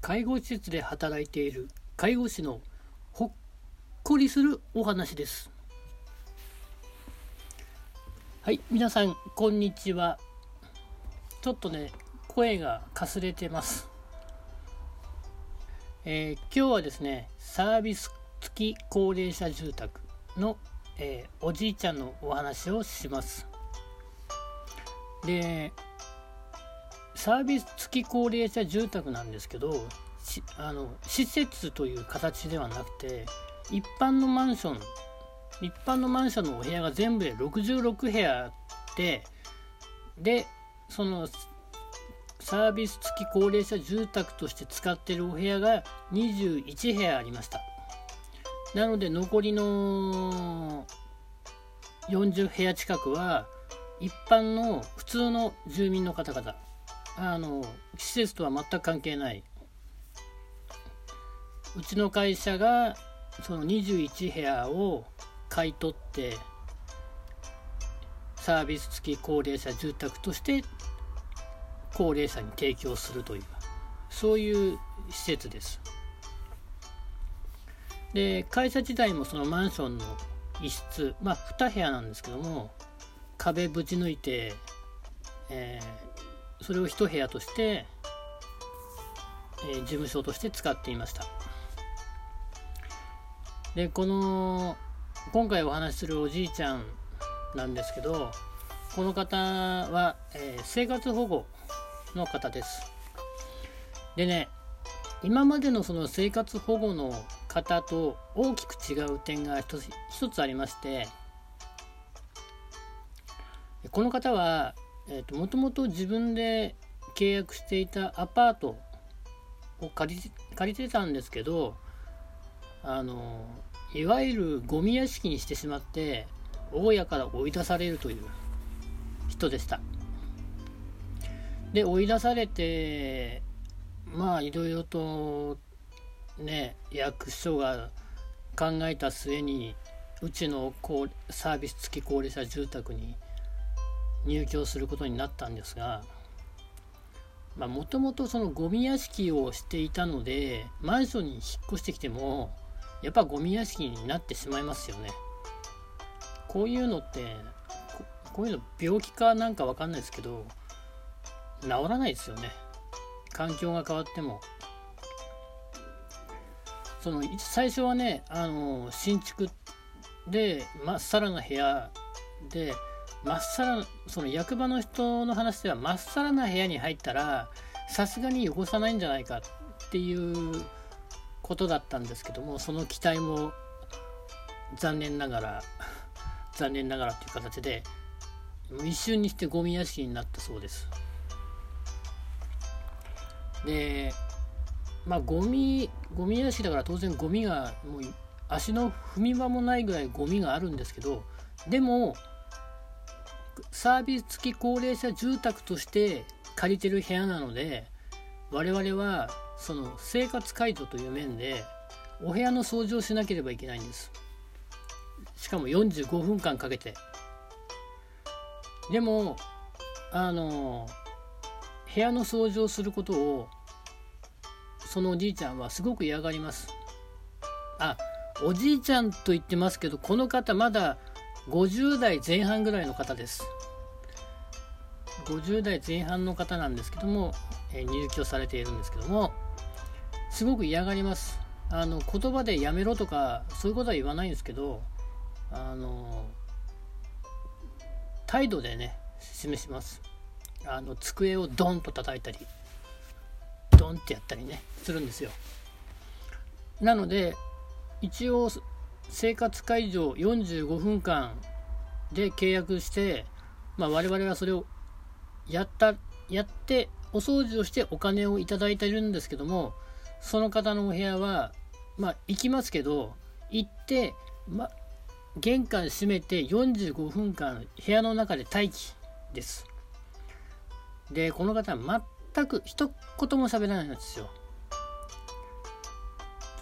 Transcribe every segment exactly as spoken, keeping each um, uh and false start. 介護施設で働いている介護士のほっこりするお話です。はい、皆さんこんにちは。ちょっとね声がかすれてます。えー、今日はですねサービス付き高齢者住宅の、えー、おじいちゃんのお話をします。でサービス付き高齢者住宅なんですけど、あの施設という形ではなくて一般のマンション一般のマンションのお部屋が全部でろくじゅうろく部屋あって、でそのサービス付き高齢者住宅として使っているお部屋がにじゅういち部屋ありました。なので残りのよんじゅう部屋近くは一般の普通の住民の方々、あの施設とは全く関係ない、うちの会社がそのにじゅういち部屋を買い取ってサービス付き高齢者住宅として高齢者に提供するという、そういう施設です。で会社自体もそのマンションの一室、まあに部屋なんですけども、壁ぶち抜いて、えー、それをいち部屋として、えー、事務所として使っていました。でこの今回お話しするおじいちゃんなんですけど、この方は、えー、生活保護の方です。でね、今までのその生活保護の方と大きく違う点が一つ、一つありまして、この方は、えーと、もともと自分で契約していたアパートを借り、借りてたんですけど、あのいわゆるゴミ屋敷にしてしまって大家から追い出されるという人でした。で追い出されて、まあいろいろとね役所が考えた末にうちのサービス付き高齢者住宅に入居することになったんですが、もともとそのゴミ屋敷をしていたのでマンションに引っ越してきてもやっぱゴミ屋敷になってしまいますよね。こういうのって こ, こういうの病気かなんかわかんないですけど治らないですよね。環境が変わってもその最初はね、あの新築でまっさらな部屋でまっさら、その役場の人の話ではまっさらな部屋に入ったらさすがに汚さないんじゃないかっていうことだったんですけども、その期待も残念ながら残念ながらという形で一瞬にしてゴミ屋敷になったそうです。で、まあゴミゴミ屋敷だから当然ゴミがもう足の踏み場もないぐらいゴミがあるんですけど、でもサービス付き高齢者住宅として借りてる部屋なので、我々はその生活介助という面でお部屋の掃除をしなければいけないんです。しかもよんじゅうごふんかんかけて。でもあの部屋の掃除をすることをそのおじいちゃんはすごく嫌がります。あ、おじいちゃんと言ってますけどこの方まだごじゅう代前半ぐらいの方です。ごじゅう代前半の方なんですけども、えー、入居されているんですけども、すごく嫌がります。あの言葉でやめろとかそういうことは言わないんですけど、あの態度でね示します。あの机をドンと叩いたりドンってやったりねするんですよ。なので一応生活介助よんじゅうごふんかんで契約して、まあ、我々はそれをやったやってお掃除をしてお金をいただいているんですけども、その方のお部屋は、まあ、行きますけど行って、ま、玄関閉めてよんじゅうごふんかん部屋の中で待機です。でこの方は全く一言も喋らないんですよ。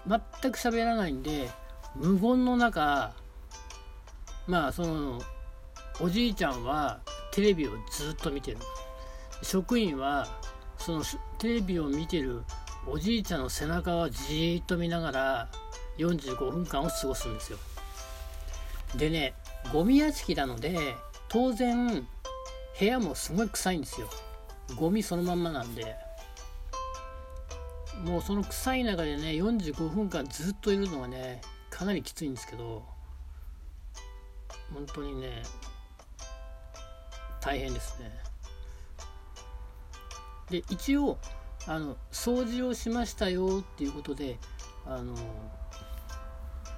全く喋らないんで無言の中、まあそのおじいちゃんはテレビをずっと見てる、職員はそのテレビを見てるおじいちゃんの背中をじーっと見ながらよんじゅうごふんかんを過ごすんですよ。でね、ゴミ屋敷なので当然部屋もすごい臭いんですよ。ゴミそのまんまなんで、もうその臭い中でねよんじゅうごふんかんずっといるのがねかなりきついんですけど、本当にね大変ですね。で一応あの掃除をしましたよっていうことで、あの、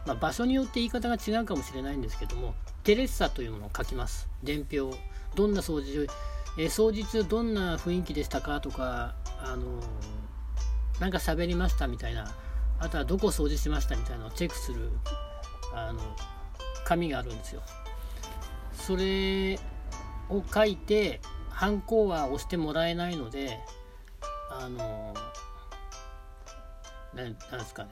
まあ、場所によって言い方が違うかもしれないんですけども、テレッサというものを書きます。伝票、どんな掃除を、えー、掃除中どんな雰囲気でしたかとか、あのなんか喋りましたみたいな、あとはどこ掃除しましたみたいなのをチェックするあの紙があるんですよ。それを書いてハンコは押してもらえないので、あの何ですかね、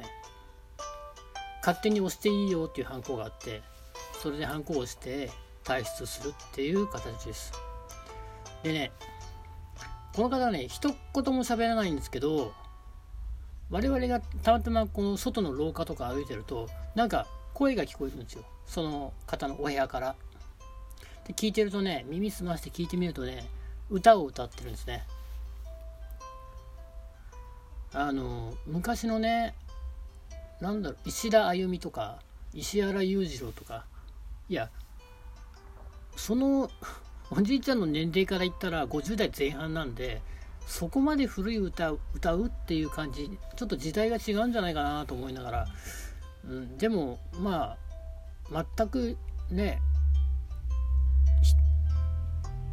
勝手に押していいよっていうハンコがあって、それでハンコを押して退出するっていう形です。でね、この方はね一言も喋らないんですけど、我々がたまたまこの外の廊下とか歩いてるとなんか声が聞こえるんですよ、その方のお部屋から。で聞いてるとね、耳澄まして聞いてみるとね、歌を歌ってるんですね。あの昔のね、なんだろう、石田歩とか石原裕次郎とか、いやそのおじいちゃんの年齢から言ったらごじゅうだいぜんはんなんで、そこまで古い歌を歌うっていう感じ、ちょっと時代が違うんじゃないかなと思いながら、うん、でもまあ全くね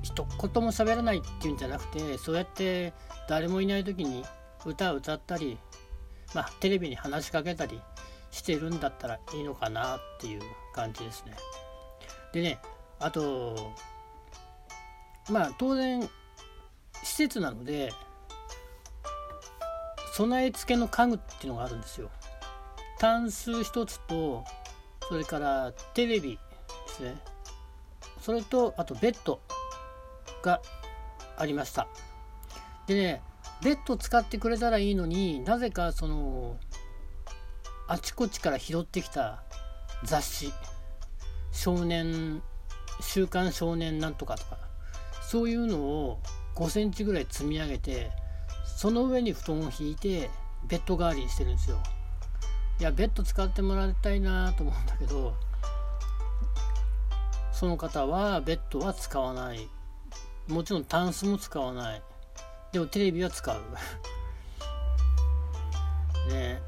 一言も喋らないっていうんじゃなくて、そうやって誰もいない時に歌を歌ったり、まあテレビに話しかけたりしてるんだったらいいのかなっていう感じですね。でね、あとまあ当然施設なので備え付けの家具っていうのがあるんですよ。タンス一つと、それからテレビですね、それとあとベッドがありました。でね、ベッド使ってくれたらいいのに、なぜかそのあちこちから拾ってきた雑誌、少年週刊少年なんとかとか、そういうのをごセンチぐらい積み上げて、その上に布団を敷いてベッド代わりにしてるんですよ。いやベッド使ってもらいたいなと思うんだけど、その方はベッドは使わない、もちろんタンスも使わない、でもテレビは使うね。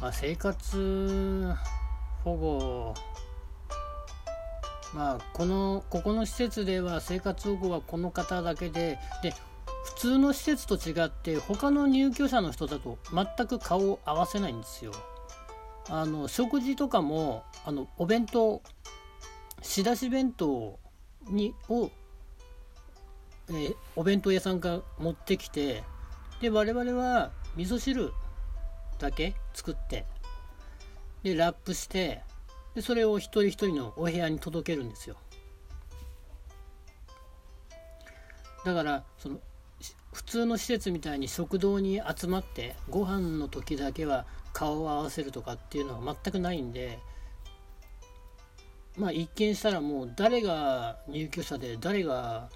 まあ、生活保護、まあ、このここの施設では生活保護はこの方だけで、で普通の施設と違って他の入居者の人だと全く顔を合わせないんですよ。あの食事とかも、あのお弁当、仕出し弁当にを、えー、お弁当屋さんが持ってきて、で我々は味噌汁だけ作って、でラップして、でそれを一人一人のお部屋に届けるんですよ。だからその普通の施設みたいに食堂に集まってご飯の時だけは顔を合わせるとかっていうのは全くないんで、まあ一見したらもう誰が入居者で誰が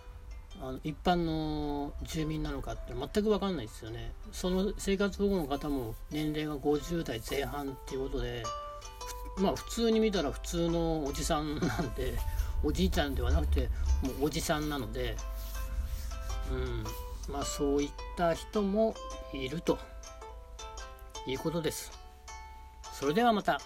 あの一般の住民なのかって全く分かんないですよね。その生活保護の方も年齢がごじゅうだいぜんはんっていうことで、まあ普通に見たら普通のおじさんなんで、おじいちゃんではなくてもうおじさんなので、うん、まあそういった人もいるということです。それではまた。